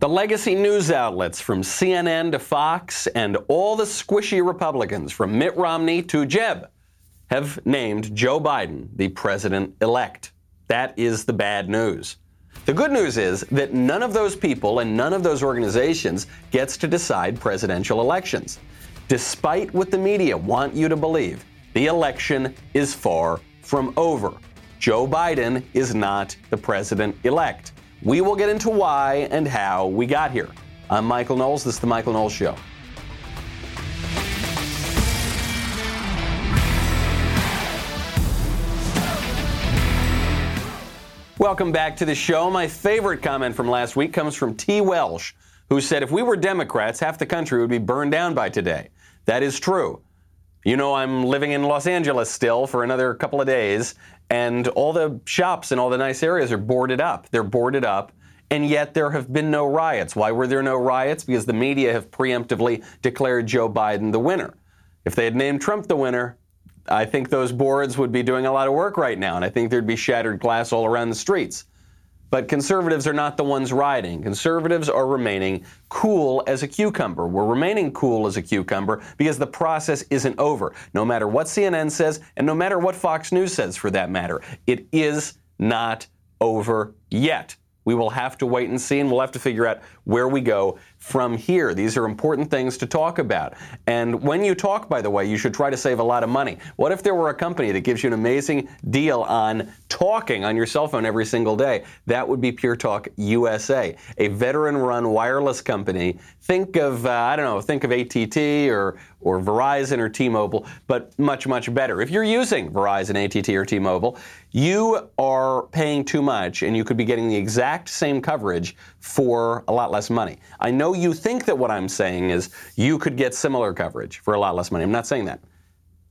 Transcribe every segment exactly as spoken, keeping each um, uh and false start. The legacy news outlets from C N N to Fox and all the squishy Republicans from Mitt Romney to Jeb have named Joe Biden the president-elect. That is the bad news. The good news is that none of those people and none of those organizations gets to decide presidential elections. Despite what the media want you to believe, the election is far from over. Joe Biden is not the president-elect. We will get into why and how we got here. I'm Michael Knowles. This is The Michael Knowles Show. Welcome back to the show. My favorite comment from last week comes from T. Welsh, who said, if we were Democrats, half the country would be burned down by today. That is true. You know, I'm living in Los Angeles still for another couple of days, and all the shops and all the nice areas are boarded up. They're boarded up, and yet there have been no riots. Why were there no riots? Because the media have preemptively declared Joe Biden the winner. If they had named Trump the winner, I think those boards would be doing a lot of work right now, and I think there'd be shattered glass all around the streets. But conservatives are not the ones rioting. Conservatives are remaining cool as a cucumber. We're remaining cool as a cucumber because the process isn't over. No matter what C N N says, and no matter what Fox News says for that matter, it is not over yet. We will have to wait and see, and we'll have to figure out where we go from here. These are important things to talk about. And when you talk, by the way, you should try to save a lot of money. What if there were a company that gives you an amazing deal on talking on your cell phone every single day? That would be Pure Talk U S A, a veteran-run wireless company. Think of, uh, I don't know, think of A T T or, or Verizon or T-Mobile, but much, much better. If you're using Verizon, A T T, or T-Mobile, you are paying too much, and you could be getting the exact same coverage for a lot less money. I know you think that what I'm saying is you could get similar coverage for a lot less money. I'm not saying that.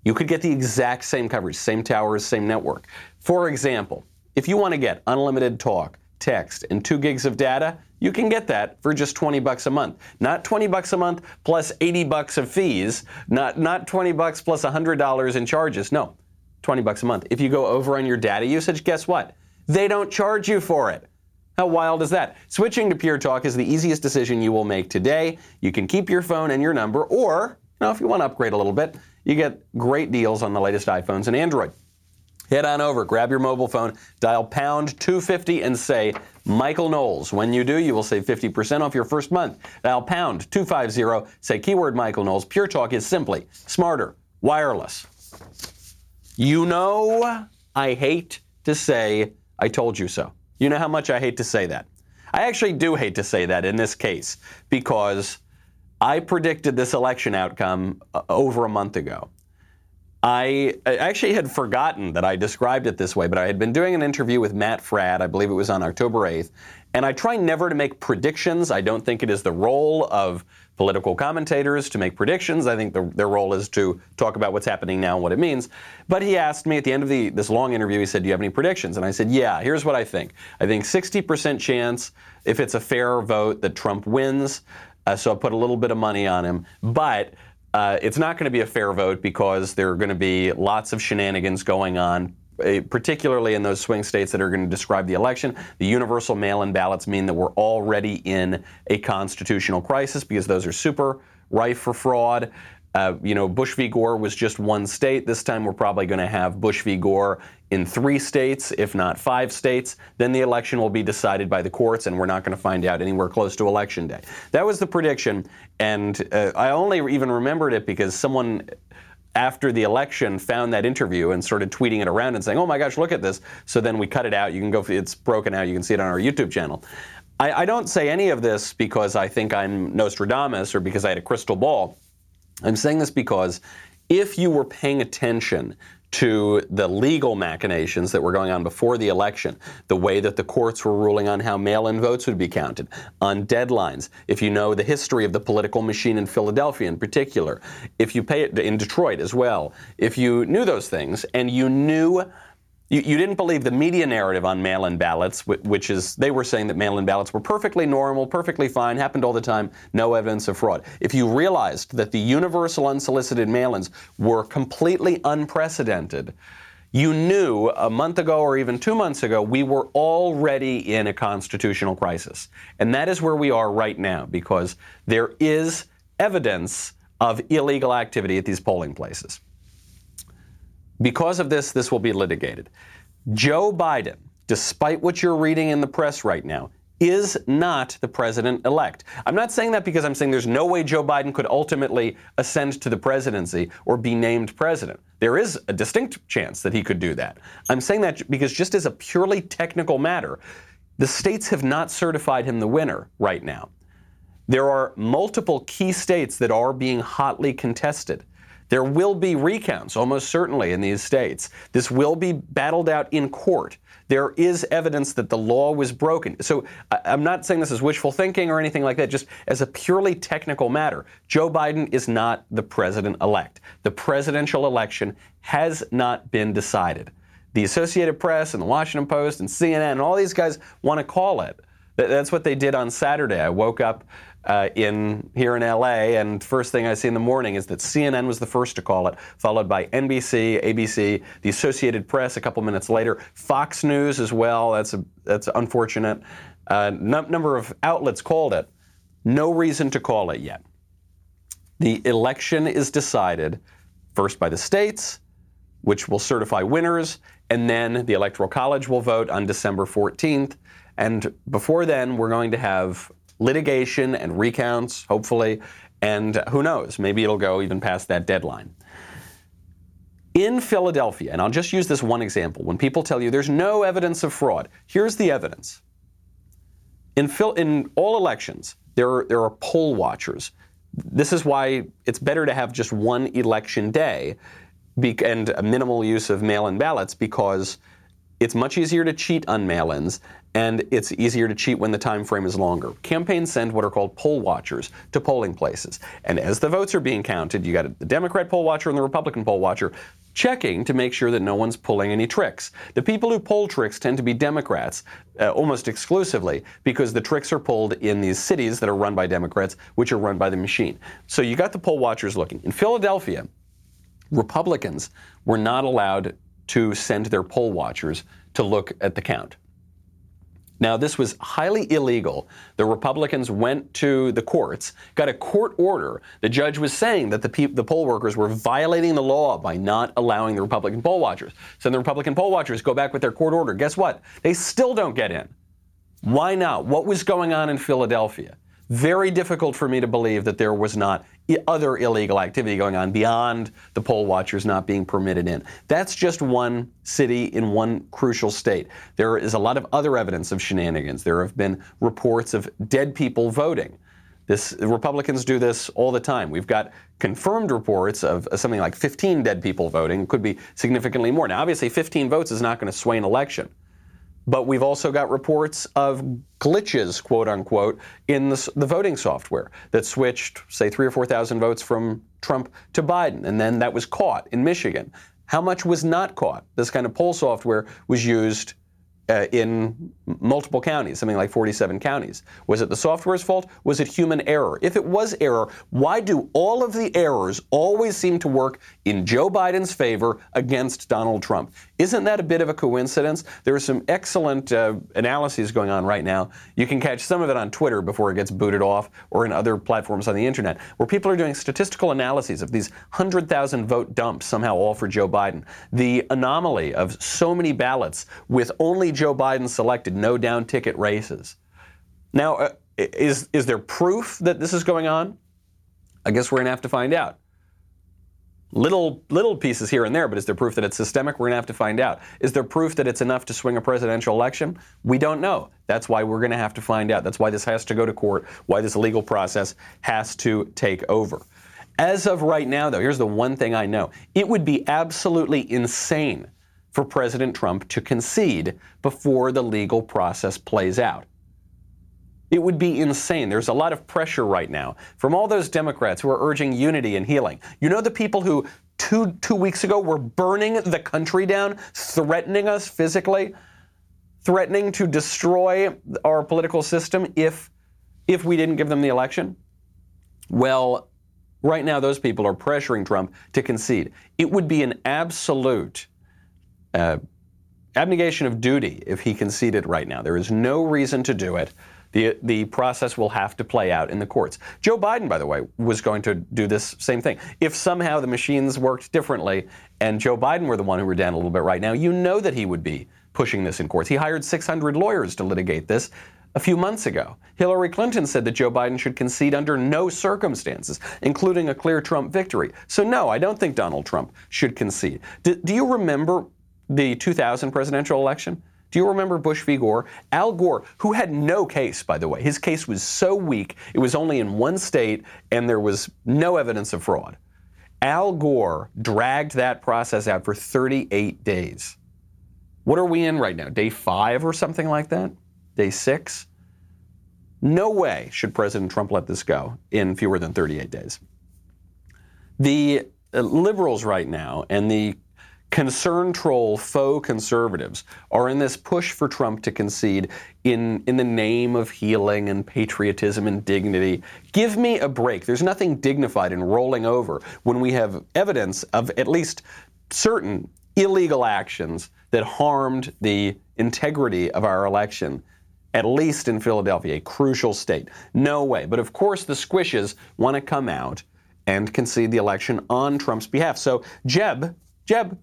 You could get the exact same coverage, same towers, same network. For example, if you want to get unlimited talk, text, and two gigs of data, you can get that for just twenty bucks a month. Not twenty bucks a month plus eighty bucks of fees, not, not twenty bucks plus one hundred dollars in charges. No, twenty bucks a month. If you go over on your data usage, guess what? They don't charge you for it. How wild is that? Switching to Pure Talk is the easiest decision you will make today. You can keep your phone and your number, or, you know, if you want to upgrade a little bit, you get great deals on the latest iPhones and Android. Head on over, grab your mobile phone, dial pound two fifty and say Michael Knowles. When you do, you will save fifty percent off your first month. Dial pound two fifty, say keyword Michael Knowles. Pure Talk is simply smarter, wireless. You know, I hate to say I told you so. You know how much I hate to say that. I actually do hate to say that in this case, because I predicted this election outcome over a month ago. I actually had forgotten that I described it this way, but I had been doing an interview with Matt Fradd, I believe it was on October eighth, and I try never to make predictions. I don't think it is the role of political commentators to make predictions. I think the, their role is to talk about what's happening now and what it means. But he asked me at the end of the, this long interview, he said, do you have any predictions? And I said, yeah, here's what I think. I think sixty percent chance, if it's a fair vote, that Trump wins. Uh, so I put a little bit of money on him. But Uh, it's not going to be a fair vote because there are going to be lots of shenanigans going on, particularly in those swing states that are going to describe the election. The universal mail-in ballots mean that we're already in a constitutional crisis because those are super rife for fraud. Uh, you know, Bush v. Gore was just one state. This time we're probably going to have Bush v. Gore in three states, if not five states. Then the election will be decided by the courts, and we're not going to find out anywhere close to Election Day. That was the prediction, and uh, I only even remembered it because someone after the election found that interview and started tweeting it around and saying, oh my gosh, look at this. So then we cut it out. You can go, it's broken out. You can see it on our YouTube channel. I, I don't say any of this because I think I'm Nostradamus or because I had a crystal ball. I'm saying this because if you were paying attention to the legal machinations that were going on before the election, the way that the courts were ruling on how mail-in votes would be counted, on deadlines, if you know the history of the political machine in Philadelphia in particular, if you pay it in Detroit as well, if you knew those things and you knew You, you didn't believe the media narrative on mail-in ballots, which is they were saying that mail-in ballots were perfectly normal, perfectly fine, happened all the time, no evidence of fraud. If you realized that the universal unsolicited mail-ins were completely unprecedented, you knew a month ago or even two months ago we were already in a constitutional crisis. And that is where we are right now, because there is evidence of illegal activity at these polling places. Because of this, this will be litigated. Joe Biden, despite what you're reading in the press right now, is not the president-elect. I'm not saying that because I'm saying there's no way Joe Biden could ultimately ascend to the presidency or be named president. There is a distinct chance that he could do that. I'm saying that because just as a purely technical matter, the states have not certified him the winner right now. There are multiple key states that are being hotly contested. There will be recounts, almost certainly, in these states. This will be battled out in court. There is evidence that the law was broken. So I'm not saying this is wishful thinking or anything like that, just as a purely technical matter. Joe Biden is not the president-elect. The presidential election has not been decided. The Associated Press and the Washington Post and C N N and all these guys want to call it. That's what they did on Saturday. I woke up Uh, in here in L A, and first thing I see in the morning is that C N N was the first to call it, followed by N B C, A B C, the Associated Press a couple minutes later, Fox News as well. That's a, that's unfortunate. Uh, num- number of outlets called it. No reason to call it yet. The election is decided first by the states, which will certify winners, and then the Electoral College will vote on December fourteenth. And before then, we're going to have litigation and recounts, hopefully, and who knows, maybe it'll go even past that deadline. In Philadelphia, and I'll just use this one example, when people tell you there's no evidence of fraud, here's the evidence. In, Phil- in all elections, there are, there are poll watchers. This is why it's better to have just one election day be- and a minimal use of mail-in ballots, because it's much easier to cheat on mail-ins, and it's easier to cheat when the time frame is longer. Campaigns send what are called poll watchers to polling places. And as the votes are being counted, you got the Democrat poll watcher and the Republican poll watcher checking to make sure that no one's pulling any tricks. The people who pull tricks tend to be Democrats uh, almost exclusively, because the tricks are pulled in these cities that are run by Democrats, which are run by the machine. So you got the poll watchers looking. In Philadelphia, Republicans were not allowed to send their poll watchers to look at the count. Now, this was highly illegal. The Republicans went to the courts, got a court order. The judge was saying that the, pe- the poll workers were violating the law by not allowing the Republican poll watchers. So the Republican poll watchers go back with their court order. Guess what? They still don't get in. Why not? What was going on in Philadelphia? Very difficult for me to believe that there was not other illegal activity going on beyond the poll watchers not being permitted in. That's just one city in one crucial state. There is a lot of other evidence of shenanigans. There have been reports of dead people voting. This, Republicans do this all the time. We've got confirmed reports of something like fifteen dead people voting. It could be significantly more. Now, obviously, fifteen votes is not going to sway an election. But we've also got reports of glitches, quote unquote, in the, the voting software that switched, say, three or four thousand votes from Trump to Biden, and then that was caught in Michigan. How much was not caught? This kind of poll software was used uh, in multiple counties, something like forty-seven counties. Was it the software's fault? Was it human error? If it was error, why do all of the errors always seem to work in Joe Biden's favor against Donald Trump? Isn't that a bit of a coincidence? There are some excellent uh, analyses going on right now. You can catch some of it on Twitter before it gets booted off, or in other platforms on the internet, where people are doing statistical analyses of these one hundred thousand vote dumps somehow all for Joe Biden. The anomaly of so many ballots with only Joe Biden selected, no down ticket races. Now, uh, is, is there proof that this is going on? I guess we're going to have to find out. Little little pieces here and there, but is there proof that it's systemic? We're going to have to find out. Is there proof that it's enough to swing a presidential election? We don't know. That's why we're going to have to find out. That's why this has to go to court, why this legal process has to take over. As of right now, though, here's the one thing I know. It would be absolutely insane for President Trump to concede before the legal process plays out. It would be insane. There's a lot of pressure right now from all those Democrats who are urging unity and healing. You know, the people who two two weeks ago were burning the country down, threatening us physically, threatening to destroy our political system if, if we didn't give them the election? Well, right now those people are pressuring Trump to concede. It would be an absolute uh, abnegation of duty if he conceded right now. There is no reason to do it. The, the process will have to play out in the courts. Joe Biden, by the way, was going to do this same thing. If somehow the machines worked differently and Joe Biden were the one who were down a little bit right now, you know that he would be pushing this in courts. He hired six hundred lawyers to litigate this a few months ago. Hillary Clinton said that Joe Biden should concede under no circumstances, including a clear Trump victory. So no, I don't think Donald Trump should concede. Do, do you remember the two thousand presidential election? Do you remember Bush v. Gore? Al Gore, who had no case, by the way. His case was so weak, it was only in one state, and there was no evidence of fraud. Al Gore dragged that process out for thirty-eight days. What are we in right now? Day five or something like that? Day six? No way should President Trump let this go in fewer than thirty-eight days. The liberals right now and the concern troll faux conservatives are in this push for Trump to concede in, in the name of healing and patriotism and dignity. Give me a break. There's nothing dignified in rolling over when we have evidence of at least certain illegal actions that harmed the integrity of our election, at least in Philadelphia, a crucial state. No way. But of course the squishes want to come out and concede the election on Trump's behalf. So Jeb, Jeb,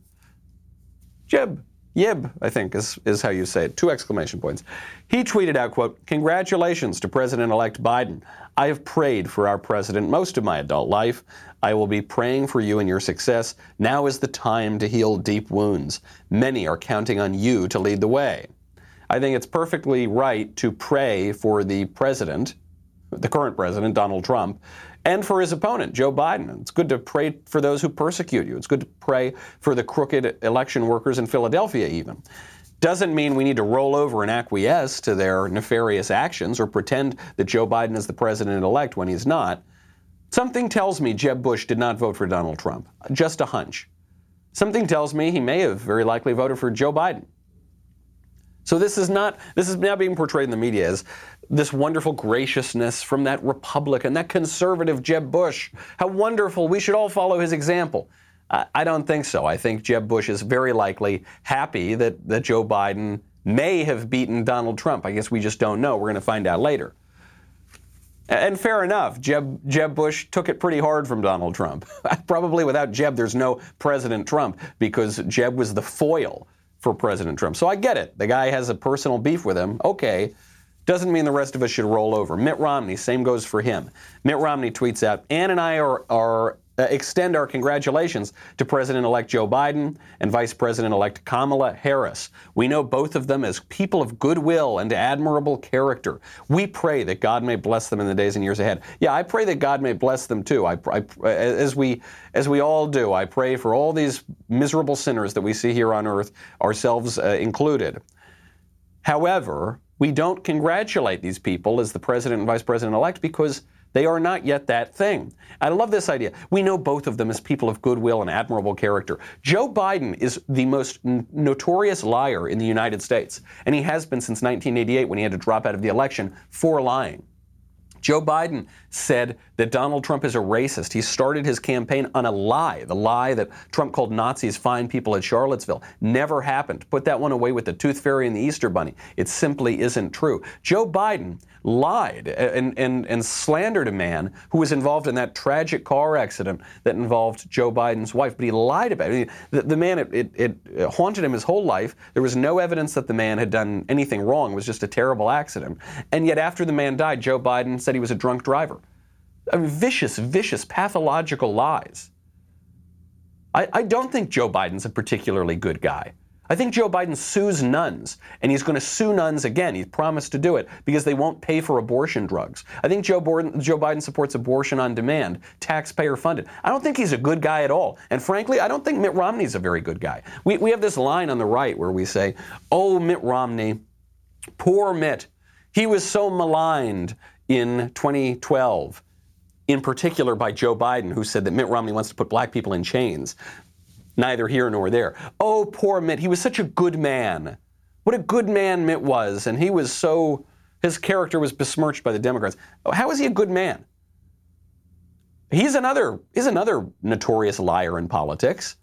Jeb, Yeb, I think is, is how you say it, two exclamation points. He tweeted out, quote, "Congratulations to President-elect Biden. I have prayed for our president most of my adult life. I will be praying for you and your success. Now is the time to heal deep wounds. Many are counting on you to lead the way." I think it's perfectly right to pray for the president, the current president, Donald Trump, and for his opponent, Joe Biden. It's good to pray for those who persecute you. It's good to pray for the crooked election workers in Philadelphia even. Doesn't mean we need to roll over and acquiesce to their nefarious actions or pretend that Joe Biden is the president-elect when he's not. Something tells me Jeb Bush did not vote for Donald Trump. Just a hunch. Something tells me he may have very likely voted for Joe Biden. So this is not, this is now being portrayed in the media as this wonderful graciousness from that Republican, that conservative Jeb Bush. How wonderful. We should all follow his example. I, I don't think so. I think Jeb Bush is very likely happy that, that Joe Biden may have beaten Donald Trump. I guess we just don't know. We're going to find out later. And fair enough, Jeb, Jeb Bush took it pretty hard from Donald Trump. Probably without Jeb, there's no President Trump because Jeb was the foil for President Trump. So I get it. The guy has a personal beef with him. Okay. Doesn't mean the rest of us should roll over. Mitt Romney, same goes for him. Mitt Romney tweets out, Ann and I are, are uh, extend our congratulations to President-elect Joe Biden and Vice President-elect Kamala Harris. We know both of them as people of goodwill and admirable character. We pray that God may bless them in the days and years ahead. Yeah, I pray that God may bless them too. I, I, as we, as we all do, I pray for all these miserable sinners that we see here on earth, ourselves uh, included. However, we don't congratulate these people as the president and vice president-elect because they are not yet that thing. I love this idea. We know both of them as people of goodwill and admirable character. Joe Biden is the most n- notorious liar in the United States, and he has been since nineteen eighty-eight when he had to drop out of the election for lying. Joe Biden said that Donald Trump is a racist. He started his campaign on a lie, the lie that Trump called Nazis fine people at Charlottesville. Never happened. Put that one away with the Tooth Fairy and the Easter Bunny. It simply isn't true. Joe Biden lied and, and, and slandered a man who was involved in that tragic car accident that involved Joe Biden's wife, but he lied about it. The, the man, it, it, it haunted him his whole life. There was no evidence that the man had done anything wrong. It was just a terrible accident. And yet after the man died, Joe Biden said he was a drunk driver. I mean, vicious, vicious, pathological lies. I, I don't think Joe Biden's a particularly good guy. I think Joe Biden sues nuns, and he's going to sue nuns again. He's promised to do it because they won't pay for abortion drugs. I think Joe Biden, Joe Biden supports abortion on demand, taxpayer funded. I don't think he's a good guy at all. And frankly, I don't think Mitt Romney's a very good guy. We, we have this line on the right where we say, oh, Mitt Romney, poor Mitt, he was so maligned in twenty twelve, in particular by Joe Biden, who said that Mitt Romney wants to put black people in chains. Neither here nor there. Oh, poor Mitt. He was such a good man. What a good man Mitt was. And he was so, his character was besmirched by the Democrats. How is he a good man? He's another, he's another notorious liar in politics.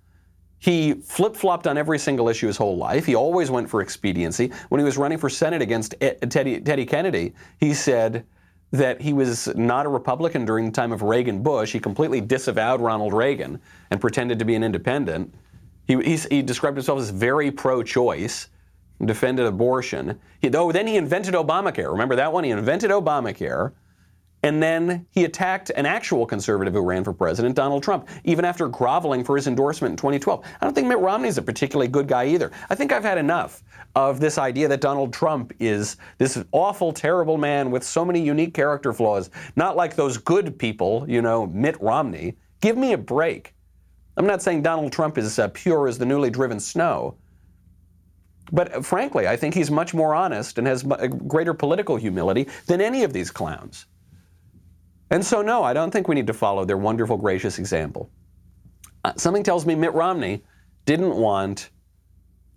He flip-flopped on every single issue his whole life. He always went for expediency. When he was running for Senate against Teddy, Teddy Kennedy, he said that he was not a Republican during the time of Reagan Bush. He completely disavowed Ronald Reagan and pretended to be an independent. He, he, he described himself as very pro-choice, defended abortion. He, oh, then he invented Obamacare. Remember that one? He invented Obamacare. And then he attacked an actual conservative who ran for president, Donald Trump, even after groveling for his endorsement in twenty twelve. I don't think Mitt Romney's a particularly good guy either. I think I've had enough of this idea that Donald Trump is this awful, terrible man with so many unique character flaws, not like those good people, you know, Mitt Romney. Give me a break. I'm not saying Donald Trump is uh, pure as the newly driven snow. But frankly, I think he's much more honest and has a greater political humility than any of these clowns. And so, no, I don't think we need to follow their wonderful, gracious example. Uh, something tells me Mitt Romney didn't want,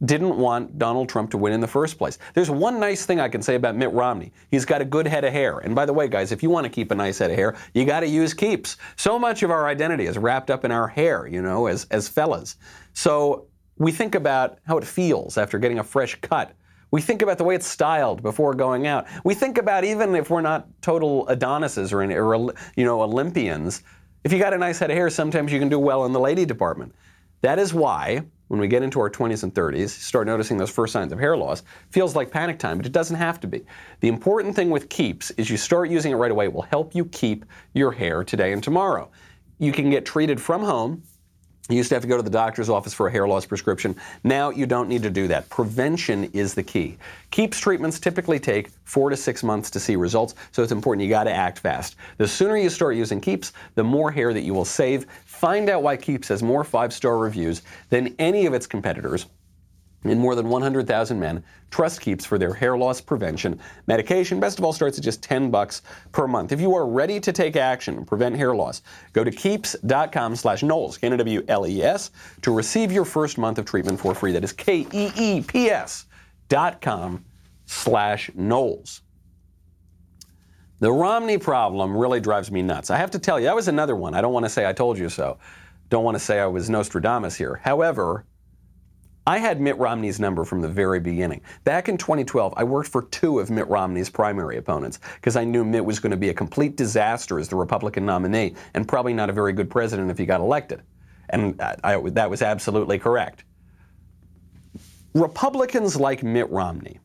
didn't want Donald Trump to win in the first place. There's one nice thing I can say about Mitt Romney. He's got a good head of hair. And by the way, guys, if you want to keep a nice head of hair, you got to use Keeps. So much of our identity is wrapped up in our hair, you know, as, as fellas. So we think about how it feels after getting a fresh cut. We think about the way it's styled before going out. We think about, even if we're not total Adonises or, or you know, Olympians, if you got a nice head of hair, sometimes you can do well in the lady department. That is why, when we get into our twenties and thirties, you start noticing those first signs of hair loss. It feels like panic time, but it doesn't have to be. The important thing with Keeps is you start using it right away. It will help you keep your hair today and tomorrow. You can get treated from home. You used to have to go to the doctor's office for a hair loss prescription. Now you don't need to do that. Prevention is the key. Keeps treatments typically take four to six months to see results, so it's important you got to act fast. The sooner you start using Keeps, the more hair that you will save. Find out why Keeps has more five-star reviews than any of its competitors. And more than one hundred thousand men trust Keeps for their hair loss prevention medication. Best of all starts at just ten bucks per month. If you are ready to take action and prevent hair loss, go to keeps.com slash Knowles, K N O W L E S, to receive your first month of treatment for free. That is K E E P S dot com slash Knowles. The Romney problem really drives me nuts. I have to tell you, that was another one. I don't want to say I told you so. Don't want to say I was Nostradamus here. However, I had Mitt Romney's number from the very beginning. Back in twenty twelve, I worked for two of Mitt Romney's primary opponents because I knew Mitt was going to be a complete disaster as the Republican nominee and probably not a very good president if he got elected. And I, I, that was absolutely correct. Republicans like Mitt Romney,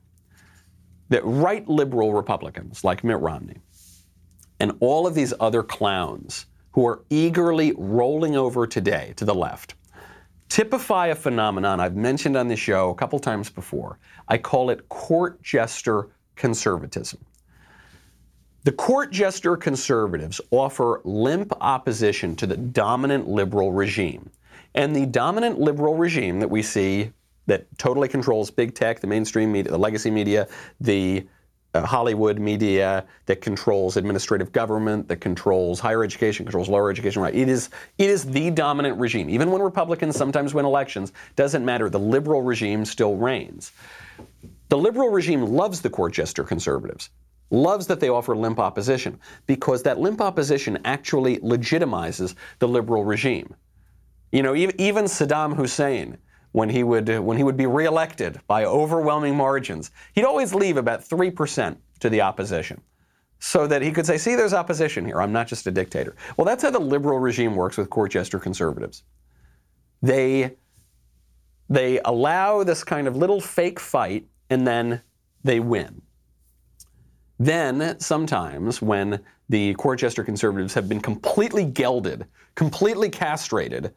the right liberal Republicans like Mitt Romney, and all of these other clowns who are eagerly rolling over today to the left, typify a phenomenon I've mentioned on this show a couple times before. I call it court jester conservatism. The court jester conservatives offer limp opposition to the dominant liberal regime. And the dominant liberal regime that we see that totally controls big tech, the mainstream media, the legacy media, the Uh, Hollywood media, that controls administrative government, that controls higher education, controls lower education, right? It is, it is the dominant regime. Even when Republicans sometimes win elections, doesn't matter. The liberal regime still reigns. The liberal regime loves the court jester conservatives, loves that they offer limp opposition, because that limp opposition actually legitimizes the liberal regime. You know, even, even Saddam Hussein, when he would when he would be reelected by overwhelming margins, he'd always leave about three percent to the opposition so that he could say, see, there's opposition here. I'm not just a dictator. Well, that's how the liberal regime works with court jester conservatives. They, they allow this kind of little fake fight, and then they win. Then, sometimes, when the court jester conservatives have been completely gelded, completely castrated,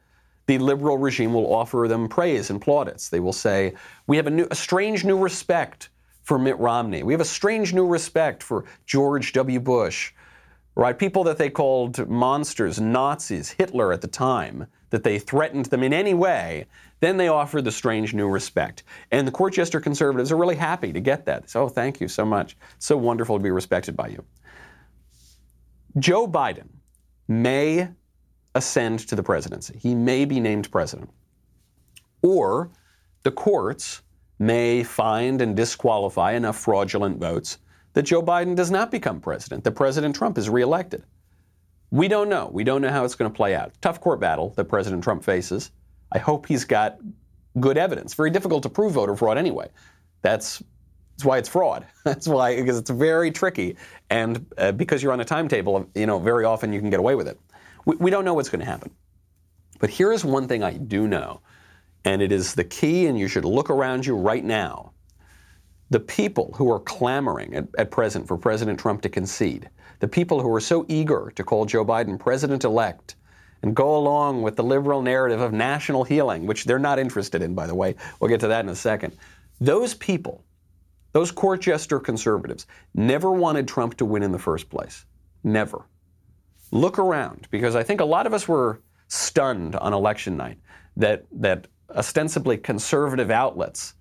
the liberal regime will offer them praise and plaudits. They will say, we have a, new, a strange new respect for Mitt Romney. We have a strange new respect for George W. Bush, right? People that they called monsters, Nazis, Hitler at the time, that they threatened them in any way. Then they offer the strange new respect. And the court jester conservatives are really happy to get that. So, oh, thank you so much. It's so wonderful to be respected by you. Joe Biden may ascend to the presidency. He may be named president. Or the courts may find and disqualify enough fraudulent votes that Joe Biden does not become president, that President Trump is reelected. We don't know. We don't know how it's going to play out. Tough court battle that President Trump faces. I hope he's got good evidence. Very difficult to prove voter fraud anyway. That's, that's why it's fraud. That's why, because it's very tricky. And uh, because you're on a timetable, you know, very often you can get away with it. We, we don't know what's going to happen. But here is one thing I do know, and it is the key, and you should look around you right now. The people who are clamoring at, at present for President Trump to concede, the people who are so eager to call Joe Biden president-elect and go along with the liberal narrative of national healing, which they're not interested in, by the way. We'll get to that in a second. Those people, those court jester conservatives, never wanted Trump to win in the first place. Never. Look around, because I think a lot of us were stunned on election night that that ostensibly conservative outlets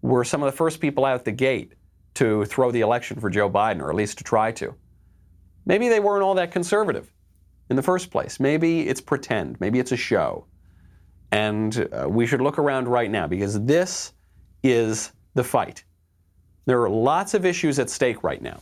were some of the first people out the gate to throw the election for Joe Biden, or at least to try to. Maybe they weren't all that conservative in the first place. Maybe it's pretend. Maybe it's a show. And uh, we should look around right now, because this is the fight. There are lots of issues at stake right now.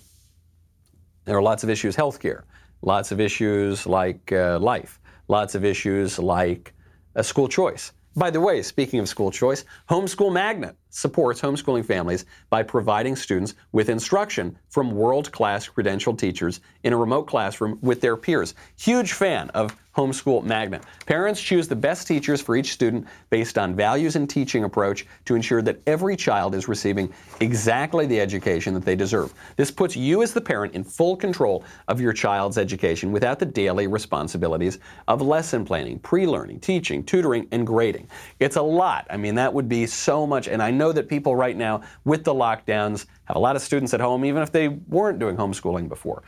There are lots of issues, healthcare, lots of issues like uh, life, lots of issues like uh, school choice. By the way, speaking of school choice, Homeschool Magnet supports homeschooling families by providing students with instruction from world-class credentialed teachers in a remote classroom with their peers. Huge fan of Homeschool Magnet. Parents choose the best teachers for each student based on values and teaching approach to ensure that every child is receiving exactly the education that they deserve. This puts you as the parent in full control of your child's education without the daily responsibilities of lesson planning, pre-learning, teaching, tutoring, and grading. It's a lot. I mean, that would be so much, and I know I know that people right now with the lockdowns have a lot of students at home, even if they weren't doing homeschooling before.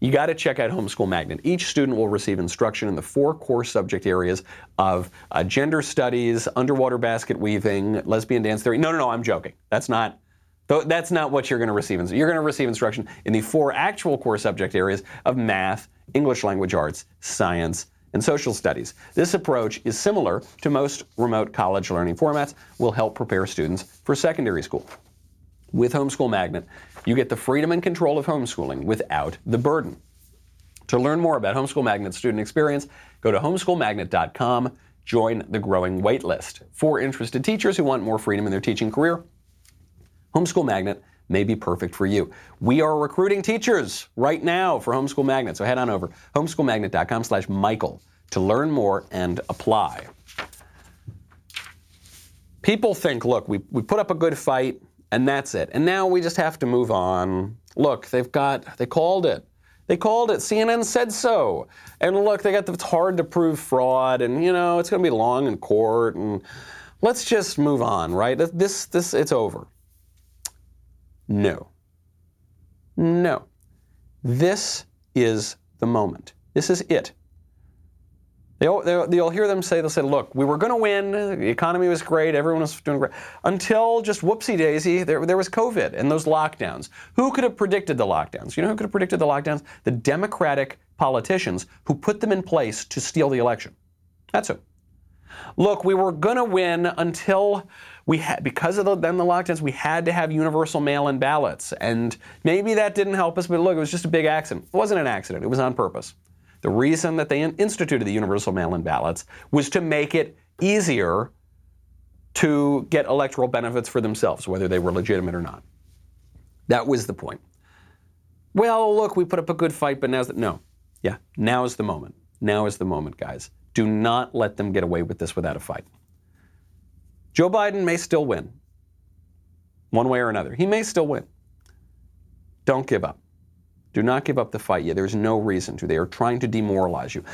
You got to check out Homeschool Magnet. Each student will receive instruction in the four core subject areas of uh, gender studies, underwater basket weaving, lesbian dance theory. No, no, no, I'm joking. That's not that's not what you're going to receive. You're going to receive instruction in the four actual core subject areas of math, English language arts, science, and social studies. This approach is similar to most remote college learning formats, will help prepare students for secondary school. With Homeschool Magnet, you get the freedom and control of homeschooling without the burden. To learn more about Homeschool Magnet's student experience, go to homeschool magnet dot com, join the growing wait list. For interested teachers who want more freedom in their teaching career, Homeschool Magnet may be perfect for you. We are recruiting teachers right now for Homeschool Magnet, so head on over homeschool magnet dot com slash Michael to learn more and apply. People think, look, we, we put up a good fight and that's it. And now we just have to move on. Look, they've got, they called it. They called it. C N N said so. And look, they got the, it's hard to prove fraud, and you know, it's gonna be long in court, and let's just move on, right? This, this, it's over. No. No. This is the moment. This is it. They'll, they'll, you'll hear them say, they'll say, look, we were going to win. The economy was great. Everyone was doing great. Until just whoopsie-daisy, there, there was COVID and those lockdowns. Who could have predicted the lockdowns? You know who could have predicted the lockdowns? The Democratic politicians who put them in place to steal the election. That's who. Look, we were going to win until we had, because of the, then the lockdowns, we had to have universal mail-in ballots. And maybe that didn't help us, but look, it was just a big accident. It wasn't an accident. It was on purpose. The reason that they instituted the universal mail-in ballots was to make it easier to get electoral benefits for themselves, whether they were legitimate or not. That was the point. Well, look, we put up a good fight, but now's the, no. Yeah, now is the moment. Now is the moment, guys. Do not let them get away with this without a fight. Joe Biden may still win, one way or another. He may still win. Don't give up. Do not give up the fight yet. There's no reason to. They are trying to demoralize you.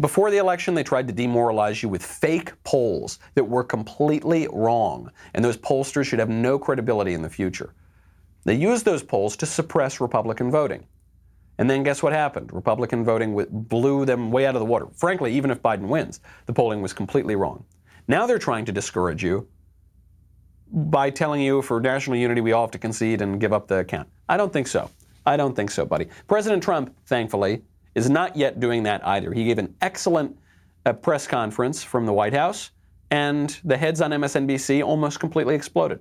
Before the election, they tried to demoralize you with fake polls that were completely wrong, and those pollsters should have no credibility in the future. They used those polls to suppress Republican voting. And then guess what happened? Republican voting blew them way out of the water. Frankly, even if Biden wins, the polling was completely wrong. Now they're trying to discourage you by telling you for national unity we all have to concede and give up the count. I don't think so. I don't think so, buddy. President Trump, thankfully, is not yet doing that either. He gave an excellent uh, press conference from the White House, and the heads on M S N B C almost completely exploded.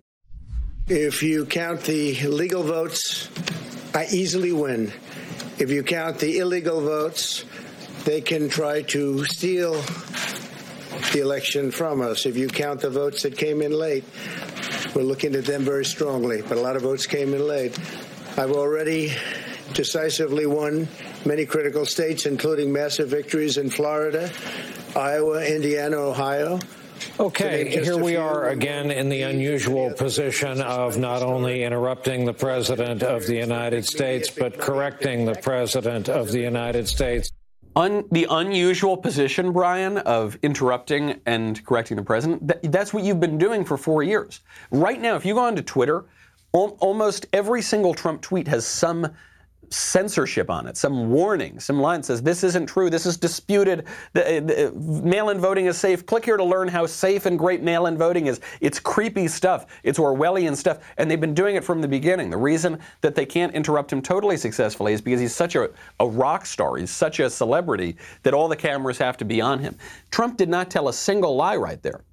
If you count the legal votes, I easily win. If you count the illegal votes, they can try to steal the election from us. If you count the votes that came in late, we're looking at them very strongly, but a lot of votes came in late. I've already decisively won many critical states, including massive victories in Florida, Iowa, Indiana, Ohio. Okay, here we are again in the unusual position of not only interrupting the President of the United States, but correcting the President of the United States. Un- the unusual position, Brian, of interrupting and correcting the President, th- that's what you've been doing for four years. Right now, if you go onto Twitter, al- almost every single Trump tweet has some censorship on it, some warning, some line says, this isn't true, this is disputed, the, the, mail-in voting is safe, click here to learn how safe and great mail-in voting is. It's creepy stuff, it's Orwellian stuff, and they've been doing it from the beginning. The reason that they can't interrupt him totally successfully is because he's such a, a rock star, he's such a celebrity that all the cameras have to be on him. Trump did not tell a single lie right there.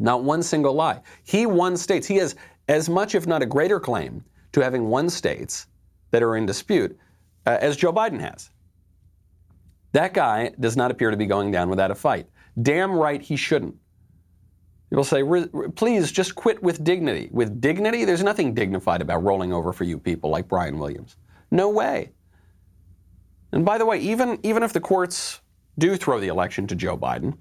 Not one single lie. He won states. He has as much, if not a greater claim to having won states that are in dispute, uh, as Joe Biden has. That guy does not appear to be going down without a fight. Damn right he shouldn't. People say, please just quit with dignity. With dignity, there's nothing dignified about rolling over for you people like Brian Williams. No way. And by the way, even, even if the courts do throw the election to Joe Biden,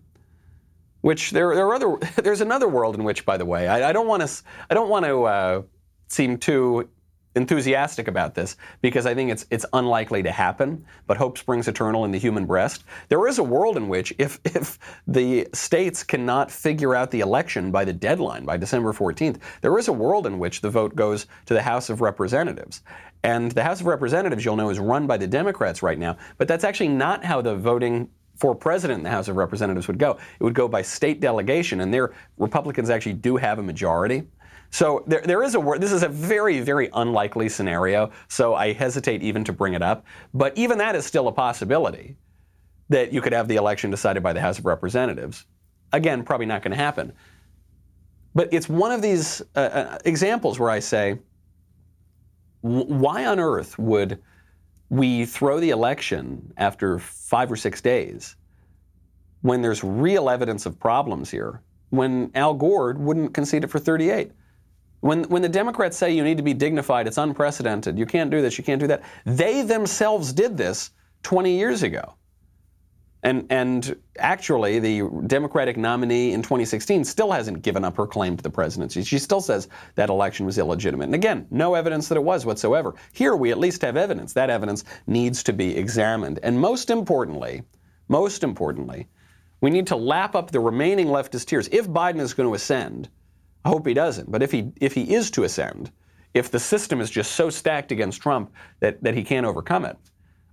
which there, there are other, there's another world in which, by the way, I, I don't want to, I don't want to uh, seem too enthusiastic about this because I think it's it's unlikely to happen, but hope springs eternal in the human breast. There is a world in which if if the states cannot figure out the election by the deadline, by December fourteenth, there is a world in which the vote goes to the House of Representatives. And the House of Representatives, you'll know, is run by the Democrats right now, but that's actually not how the voting for president in the House of Representatives would go. It would go by state delegation, and there Republicans actually do have a majority. So there, there is a, this is a very, very unlikely scenario, so I hesitate even to bring it up. But even that is still a possibility, that you could have the election decided by the House of Representatives. Again, probably not going to happen. But it's one of these uh, uh, examples where I say, w- why on earth would we throw the election after five or six days when there's real evidence of problems here, when Al Gore wouldn't concede it for thirty-eight? When when the Democrats say you need to be dignified, it's unprecedented, you can't do this, you can't do that, they themselves did this twenty years ago. And and actually, the Democratic nominee in twenty sixteen still hasn't given up her claim to the presidency. She still says that election was illegitimate. And again, no evidence that it was whatsoever. Here we at least have evidence. That evidence needs to be examined. And most importantly, most importantly, we need to lap up the remaining leftist tiers. If Biden is going to ascend, I hope he doesn't, but if he if he is to ascend, if the system is just so stacked against Trump that, that he can't overcome it,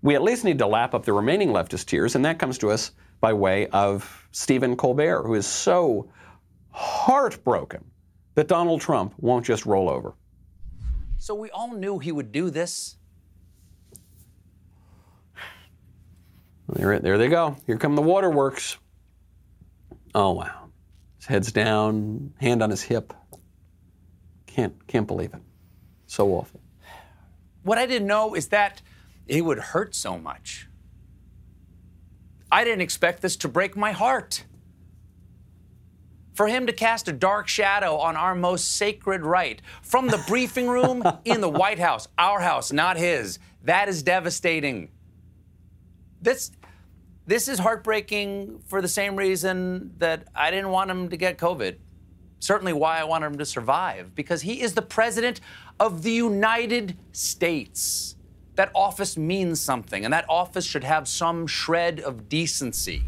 we at least need to lap up the remaining leftist tiers, and that comes to us by way of Stephen Colbert, who is so heartbroken that Donald Trump won't just roll over. So we all knew he would do this. There, there they go. Here come the waterworks. Oh, wow. His head's down, hand on his hip. Can't can't believe it. So awful. What I didn't know is that it would hurt so much. I didn't expect this to break my heart. For him to cast a dark shadow on our most sacred right, from the briefing room in the White House, our house, not his, that is devastating. This... This is heartbreaking for the same reason that I didn't want him to get COVID. Certainly why I wanted him to survive, because he is the president of the United States. That office means something, and that office should have some shred of decency.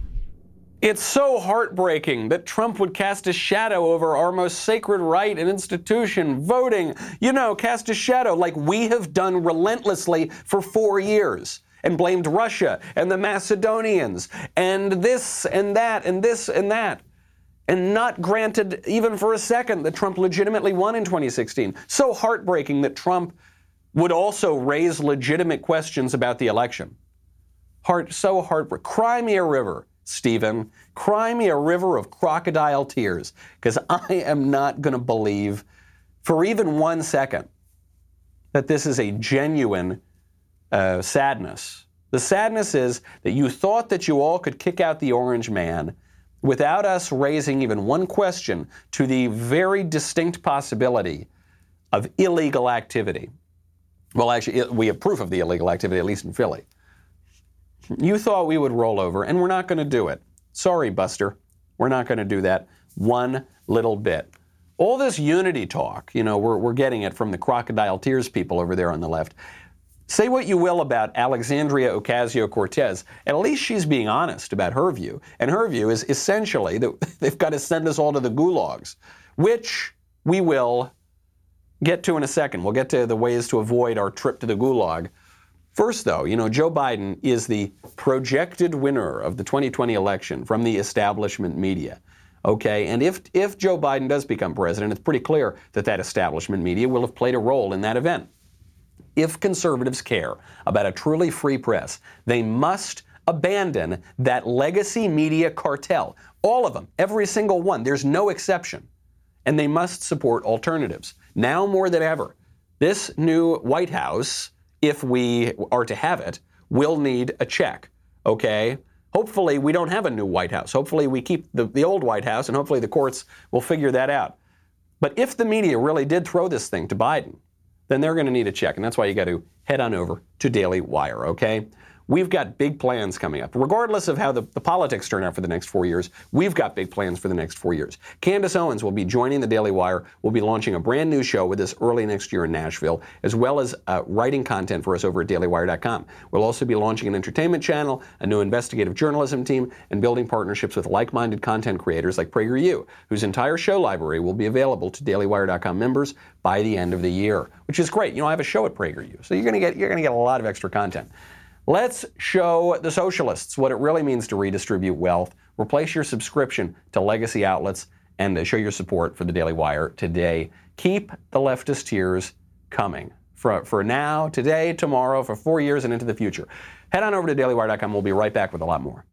It's so heartbreaking that Trump would cast a shadow over our most sacred right and institution, voting, you know, cast a shadow like we have done relentlessly for four years. And blamed Russia and the Macedonians and this and that and this and that, and not granted even for a second that Trump legitimately won in twenty sixteen. So heartbreaking that Trump would also raise legitimate questions about the election. Heart, so heartbreaking. Cry me a river, Stephen. Cry me a river of crocodile tears, because I am not going to believe for even one second that this is a genuine Uh, sadness. The sadness is that you thought that you all could kick out the orange man, without us raising even one question to the very distinct possibility of illegal activity. Well, actually, we have proof of the illegal activity, at least in Philly. You thought we would roll over, and we're not going to do it. Sorry, Buster. We're not going to do that one little bit. All this unity talk, you know, we're, we're getting it from the crocodile tears people over there on the left. Say what you will about Alexandria Ocasio-Cortez, at least she's being honest about her view. And her view is essentially that they've got to send us all to the gulags, which we will get to in a second. We'll get to the ways to avoid our trip to the gulag. First, though, you know, Joe Biden is the projected winner of the twenty twenty election from the establishment media, okay? And if if Joe Biden does become president, it's pretty clear that that establishment media will have played a role in that event. If conservatives care about a truly free press, they must abandon that legacy media cartel. All of them, every single one, there's no exception. And they must support alternatives. Now more than ever, this new White House, if we are to have it, we'll need a check, okay? Hopefully we don't have a new White House. Hopefully we keep the, the old White House, and hopefully the courts will figure that out. But if the media really did throw this thing to Biden, then they're gonna need a check, and that's why you gotta head on over to Daily Wire, okay? We've got big plans coming up. Regardless of how the, the politics turn out for the next four years, we've got big plans for the next four years. Candace Owens will be joining the Daily Wire. We'll be launching a brand new show with us early next year in Nashville, as well as uh, writing content for us over at daily wire dot com. We'll also be launching an entertainment channel, a new investigative journalism team, and building partnerships with like-minded content creators like PragerU, whose entire show library will be available to daily wire dot com members by the end of the year, which is great. You know, I have a show at PragerU, so you're gonna get you're gonna get a lot of extra content. Let's show the socialists what it really means to redistribute wealth. Replace your subscription to legacy outlets and show your support for the Daily Wire today. Keep the leftist tears coming for, for now, today, tomorrow, for four years and into the future. Head on over to daily wire dot com. We'll be right back with a lot more.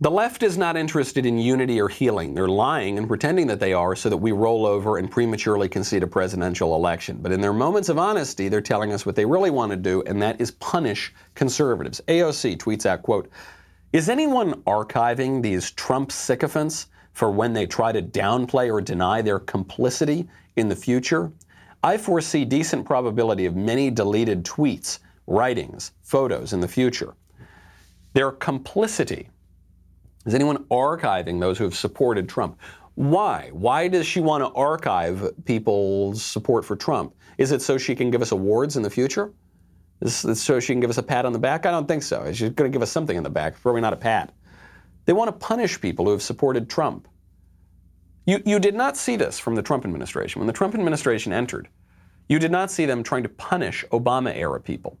The left is not interested in unity or healing. They're lying and pretending that they are so that we roll over and prematurely concede a presidential election. But in their moments of honesty, they're telling us what they really want to do, and that is punish conservatives. A O C tweets out, quote, "Is anyone archiving these Trump sycophants for when they try to downplay or deny their complicity in the future? I foresee decent probability of many deleted tweets, writings, photos in the future. Their complicity. Is anyone archiving those who have supported Trump?" Why? Why does she want to archive people's support for Trump? Is it so she can give us awards in the future? Is it so she can give us a pat on the back? I don't think so. She's going to give us something in the back, probably not a pat. They want to punish people who have supported Trump. You, you did not see this from the Trump administration. When the Trump administration entered, you did not see them trying to punish Obama-era people.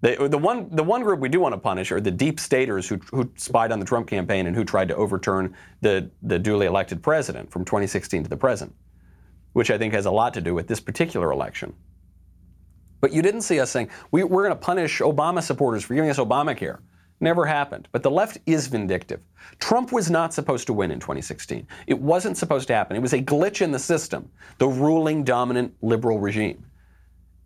They, the one the one group we do want to punish are the deep staters who, who spied on the Trump campaign and who tried to overturn the, the duly elected president from twenty sixteen to the present, which I think has a lot to do with this particular election. But you didn't see us saying, we, we're going to punish Obama supporters for giving us Obamacare. Never happened. But the left is vindictive. Trump was not supposed to win in twenty sixteen. It wasn't supposed to happen. It was a glitch in the system, the ruling dominant liberal regime.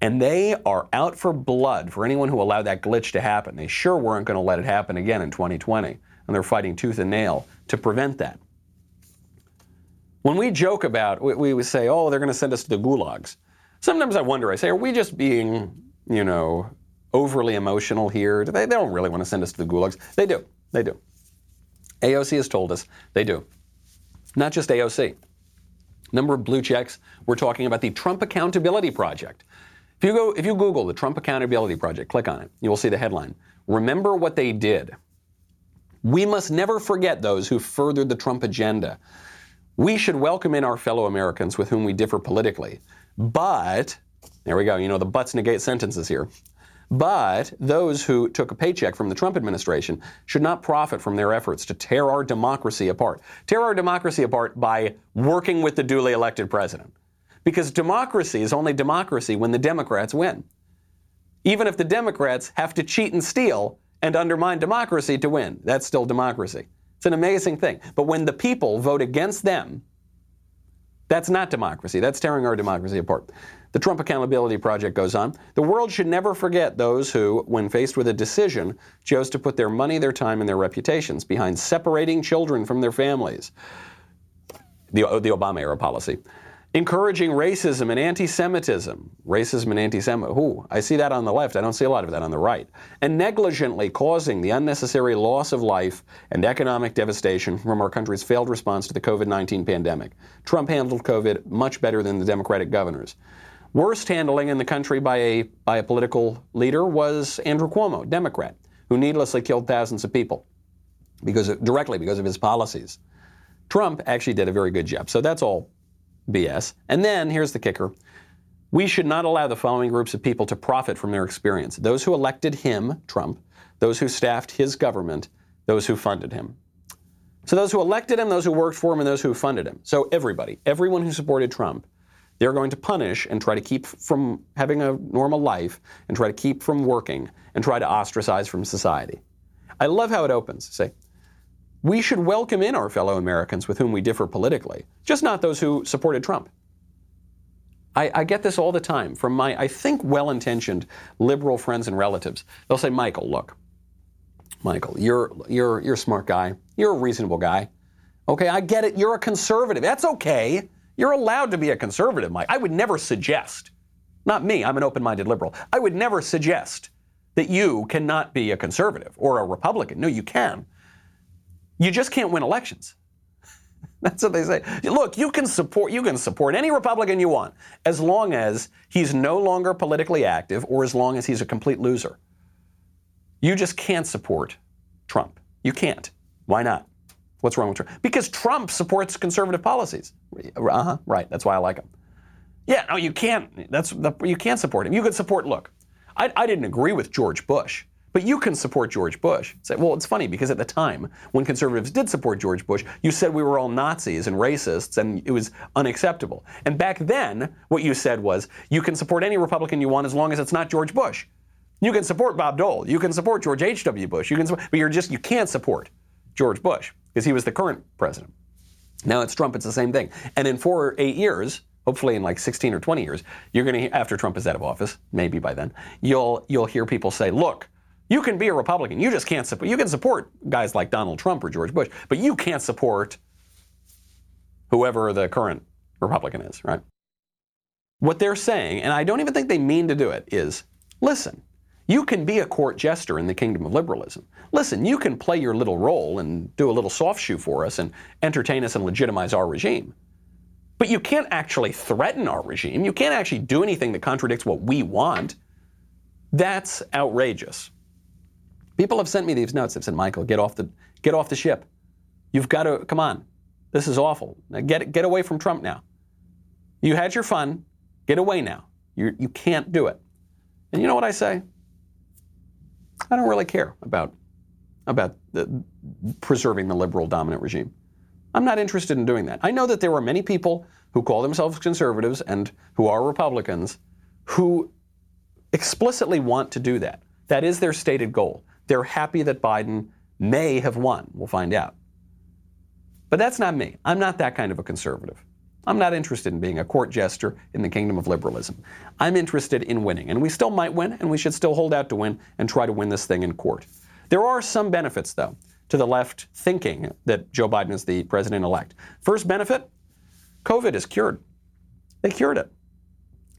And they are out for blood for anyone who allowed that glitch to happen. They sure weren't going to let it happen again in twenty twenty. And they're fighting tooth and nail to prevent that. When we joke about, we, we say, oh, they're going to send us to the gulags. Sometimes I wonder, I say, are we just being, you know, overly emotional here? They, they don't really want to send us to the gulags. They do. They do. A O C has told us they do. Not just A O C. Number of blue checks. We're talking about the Trump Accountability Project. If you, go, if you Google the Trump Accountability Project, click on it, you will see the headline, "Remember What They Did." We must never forget those who furthered the Trump agenda. We should welcome in our fellow Americans with whom we differ politically. But, there we go, you know, the buts negate sentences here. But those who took a paycheck from the Trump administration should not profit from their efforts to tear our democracy apart. Tear our democracy apart by working with the duly elected president. Because democracy is only democracy when the Democrats win. Even if the Democrats have to cheat and steal and undermine democracy to win, that's still democracy. It's an amazing thing. But when the people vote against them, That's not democracy. That's tearing our democracy apart. The Trump Accountability Project goes on. The world should never forget those who, when faced with a decision, chose to put their money, their time, and their reputations behind separating children from their families. The, the Obama-era policy. Encouraging racism and anti-Semitism. Racism and anti-Semitism. Ooh, I see that on the left. I don't see a lot of that on the right. And negligently causing the unnecessary loss of life and economic devastation from our country's failed response to the COVID nineteen pandemic. Trump handled COVID much better than the Democratic governors. Worst handling in the country by a, by a political leader was Andrew Cuomo, Democrat, who needlessly killed thousands of people because of, directly because of his policies. Trump actually did a very good job. So that's all B S. And then here's the kicker. We should not allow the following groups of people to profit from their experience. Those who elected him, Trump, those who staffed his government, those who funded him. So those who elected him, those who worked for him, and those who funded him. So everybody, everyone who supported Trump, they're going to punish and try to keep from having a normal life and try to keep from working and try to ostracize from society. I love how it opens. Say, we should welcome in our fellow Americans with whom we differ politically, just not those who supported Trump. I, I get this all the time from my, I think, well-intentioned liberal friends and relatives. They'll say, Michael, look, Michael, you're you're you're a smart guy. You're a reasonable guy. Okay, I get it. You're a conservative. That's okay. You're allowed to be a conservative, Mike. I would never suggest, not me, I'm an open-minded liberal. I would never suggest that you cannot be a conservative or a Republican. No, you can. You just can't win elections. That's what they say. Look, you can support you can support any Republican you want, as long as he's no longer politically active or as long as he's a complete loser. You just can't support Trump. You can't. Why not? What's wrong with Trump? Because Trump supports conservative policies. Uh-huh, right. That's why I like him. Yeah, no, you can't. That's the, you can't support him. You could support, look, I, I didn't agree with George Bush. But you can support George Bush. Say, well, it's funny because at the time when conservatives did support George Bush, you said we were all Nazis and racists and it was unacceptable. And back then, what you said was you can support any Republican you want as long as it's not George Bush. You can support Bob Dole. You can support George H W. Bush. You can, but you're just you can't support George Bush because he was the current president. Now it's Trump. It's the same thing. And in four or eight years, hopefully in like sixteen or twenty years, you're going to after Trump is out of office, maybe by then, you'll you'll hear people say, look. You can be a Republican. You just can't support. You can support guys like Donald Trump or George Bush, but you can't support whoever the current Republican is, right? What they're saying, and I don't even think they mean to do it, is, listen, you can be a court jester in the kingdom of liberalism. Listen, you can play your little role and do a little soft shoe for us and entertain us and legitimize our regime. But you can't actually threaten our regime. You can't actually do anything that contradicts what we want. That's outrageous. People have sent me these notes. They've said, Michael, get off the get off the ship. You've got to, come on. This is awful. Now get get away from Trump now. You had your fun. Get away now. You you can't do it. And you know what I say? I don't really care about, about the, preserving the liberal dominant regime. I'm not interested in doing that. I know that there are many people who call themselves conservatives and who are Republicans who explicitly want to do that. That is their stated goal. They're happy that Biden may have won. We'll find out. But that's not me. I'm not that kind of a conservative. I'm not interested in being a court jester in the kingdom of liberalism. I'm interested in winning. And we still might win, and we should still hold out to win and try to win this thing in court. There are some benefits, though, to the left thinking that Joe Biden is the president-elect. First benefit, COVID is cured. They cured it.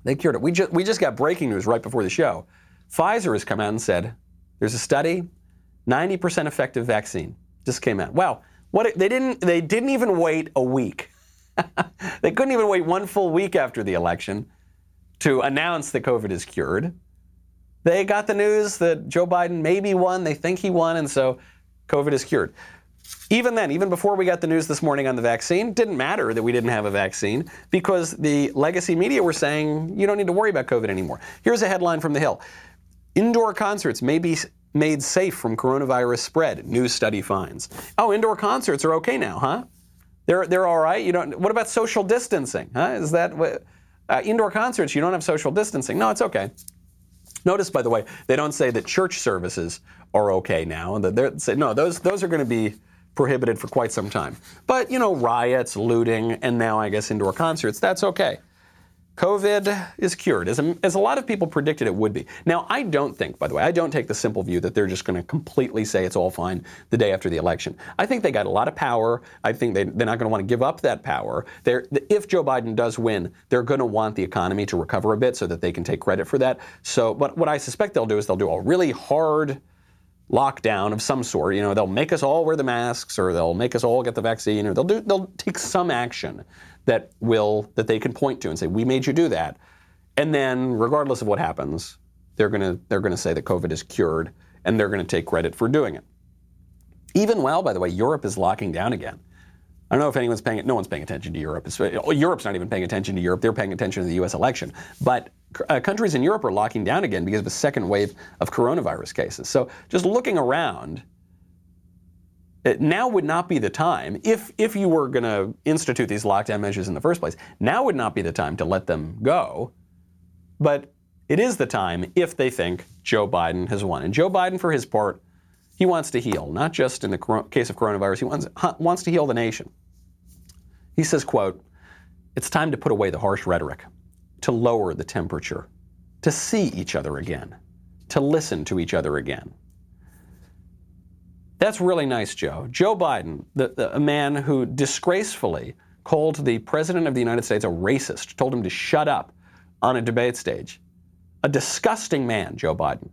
They cured it. We just, we just got breaking news right before the show. Pfizer has come out and said, there's a study, ninety percent effective vaccine just came out. Wow, what they didn't they didn't even wait a week. They couldn't even wait one full week after the election to announce that COVID is cured. They got the news that Joe Biden maybe won, they think he won, and so COVID is cured. Even then, even before we got the news this morning on the vaccine, didn't matter that we didn't have a vaccine because the legacy media were saying, you don't need to worry about COVID anymore. Here's a headline from The Hill. Indoor concerts may be made safe from coronavirus spread, new study finds. Oh, indoor concerts are okay now, huh? They're they're all right. You don't. What about social distancing? Huh? Is that uh, indoor concerts? You don't have social distancing. No, it's okay. Notice, by the way, they don't say that church services are okay now. That they're say no. Those those are going to be prohibited for quite some time. But, you know, riots, looting, and now I guess indoor concerts, that's okay. COVID is cured, as a, as a lot of people predicted it would be. Now, I don't think, by the way, I don't take the simple view that they're just going to completely say it's all fine the day after the election. I think they got a lot of power. I think they, they're not going to want to give up that power. They're, if Joe Biden does win, they're going to want the economy to recover a bit so that they can take credit for that. So, but what I suspect they'll do is they'll do a really hard lockdown of some sort. You know, they'll make us all wear the masks, or they'll make us all get the vaccine, or they'll do, they'll take some action that will, that they can point to and say, we made you do that. And then regardless of what happens, they're going to, they're going to say that COVID is cured, and they're going to take credit for doing it. Even while, by the way, Europe is locking down again. I don't know if anyone's paying it. No one's paying attention to Europe. It's, Europe's not even paying attention to Europe. They're paying attention to the U S election. But uh, countries in Europe are locking down again because of a second wave of coronavirus cases. So just looking around, it, now would not be the time, if if you were going to institute these lockdown measures in the first place, now would not be the time to let them go. But it is the time if they think Joe Biden has won. And Joe Biden, for his part, he wants to heal, not just in the cor- case of coronavirus. He wants, wants to heal the nation. He says, quote, "It's time to put away the harsh rhetoric, to lower the temperature, to see each other again, to listen to each other again." That's really nice, Joe. Joe Biden, the, the, a man who disgracefully called the president of the United States a racist, told him to shut up on a debate stage. A disgusting man, Joe Biden,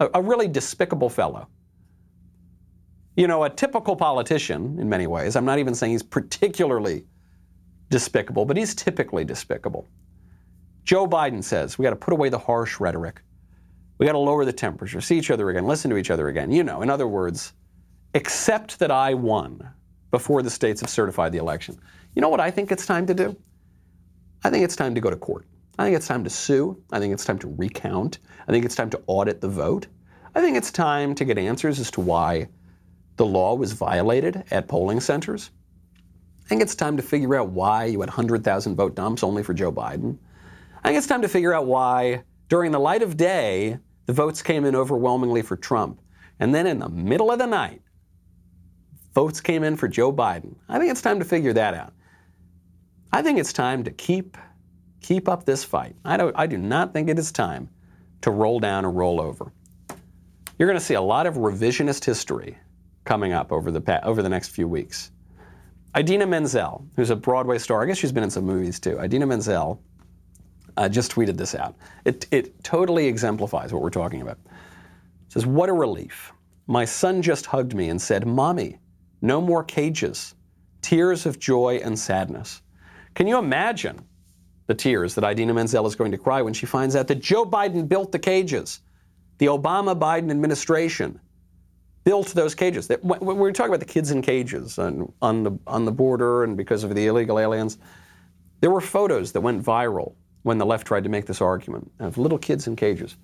a, a really despicable fellow. You know, a typical politician in many ways. I'm not even saying he's particularly despicable, but he's typically despicable. Joe Biden says, we got to put away the harsh rhetoric. We got to lower the temperature, see each other again, listen to each other again. You know, in other words, accept that I won before the states have certified the election. You know what I think it's time to do? I think it's time to go to court. I think it's time to sue. I think it's time to recount. I think it's time to audit the vote. I think it's time to get answers as to why the law was violated at polling centers. I think it's time to figure out why you had one hundred thousand vote dumps only for Joe Biden. I think it's time to figure out why, during the light of day, the votes came in overwhelmingly for Trump. And then in the middle of the night, votes came in for Joe Biden. I think it's time to figure that out. I think it's time to keep keep up this fight. I don't, I do not think it is time to roll down or roll over. You're going to see a lot of revisionist history coming up over the pa- over the next few weeks. Idina Menzel, who's a Broadway star, I guess she's been in some movies too. Idina Menzel uh, just tweeted this out. It, it totally exemplifies what we're talking about. It says, "What a relief. My son just hugged me and said, 'Mommy, no more cages.' Tears of joy and sadness." Can you imagine the tears that Idina Menzel is going to cry when she finds out that Joe Biden built the cages? The Obama-Biden administration built those cages. That, we were talking about the kids in cages and on the on the border and because of the illegal aliens. There were photos that went viral when the left tried to make this argument of little kids in cages.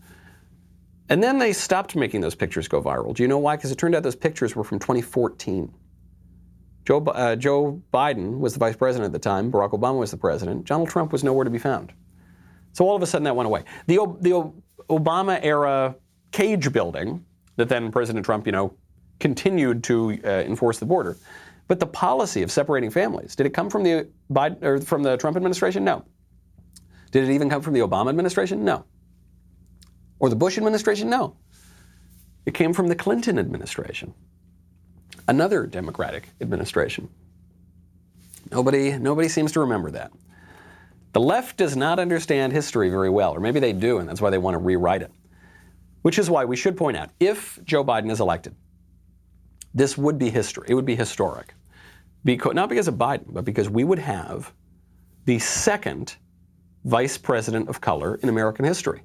And then they stopped making those pictures go viral. Do you know why? Because it turned out those pictures were from twenty fourteen. Joe, uh, Joe Biden was the vice president at the time. Barack Obama was the president. Donald Trump was nowhere to be found. So all of a sudden that went away. The, the Obama-era cage building that then President Trump, you know, continued to uh, enforce the border. But the policy of separating families, did it come from the Biden, or from the Trump administration? No. Did it even come from the Obama administration? No. Or the Bush administration? No. It came from the Clinton administration, another Democratic administration. Nobody, nobody seems to remember that. The left does not understand history very well, or maybe they do, and that's why they want to rewrite it. Which is why we should point out, if Joe Biden is elected, this would be history. It would be historic. Because, not because of Biden, but because we would have the second vice president of color in American history.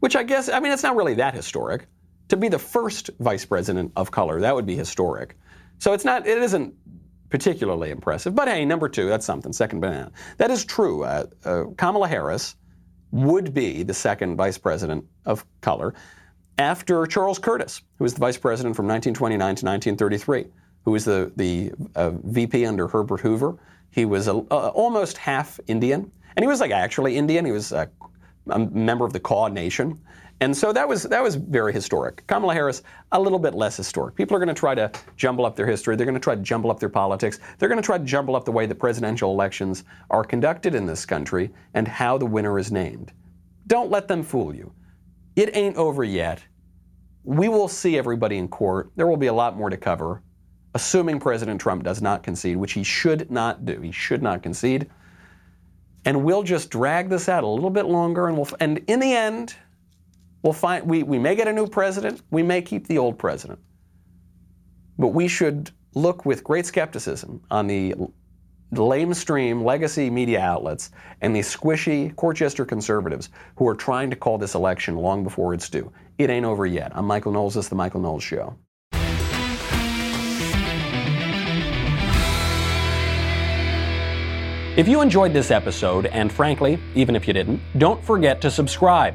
Which I guess, I mean, it's not really that historic. To be the first vice president of color, that would be historic. So it's not, it isn't particularly impressive. But hey, number two, that's something, second banana. That is true. Uh, uh, Kamala Harris would be the second vice president of color, after Charles Curtis, who was the vice president from nineteen twenty-nine to nineteen thirty-three, who was the, the uh, V P under Herbert Hoover. He was a, uh, almost half Indian, and he was like actually Indian. He was a, a member of the Kaw Nation, And so that was that was very historic. Kamala Harris, a little bit less historic. People are going to try to jumble up their history. They're going to try to jumble up their politics. They're going to try to jumble up the way the presidential elections are conducted in this country and how the winner is named. Don't let them fool you. It ain't over yet. We will see everybody in court. There will be a lot more to cover, assuming President Trump does not concede, which he should not do. He should not concede. And we'll just drag this out a little bit longer, and we'll, and in the end, we'll find, we, we may get a new president, we may keep the old president. But we should look with great skepticism on the lamestream legacy media outlets and the squishy court jester conservatives who are trying to call this election long before it's due. It ain't over yet. I'm Michael Knowles. This is The Michael Knowles Show. If you enjoyed this episode, and frankly, even if you didn't, don't forget to subscribe.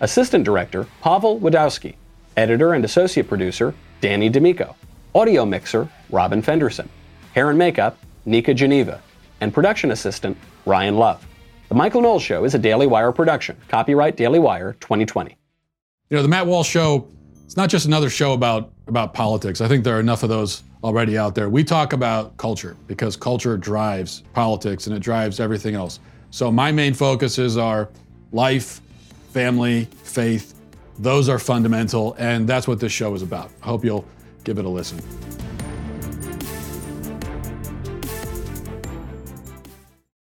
Assistant director, Pavel Wadowski. Editor and associate producer, Danny D'Amico. Audio mixer, Robin Fenderson. Hair and makeup, Nika Geneva. And production assistant, Ryan Love. The Michael Knowles Show is a Daily Wire production. Copyright Daily Wire twenty twenty. You know, the Matt Walsh Show, it's not just another show about, about politics. I think there are enough of those already out there. We talk about culture because culture drives politics and it drives everything else. So my main focuses are life, family, faith. Those are fundamental, and that's what this show is about. I hope you'll give it a listen.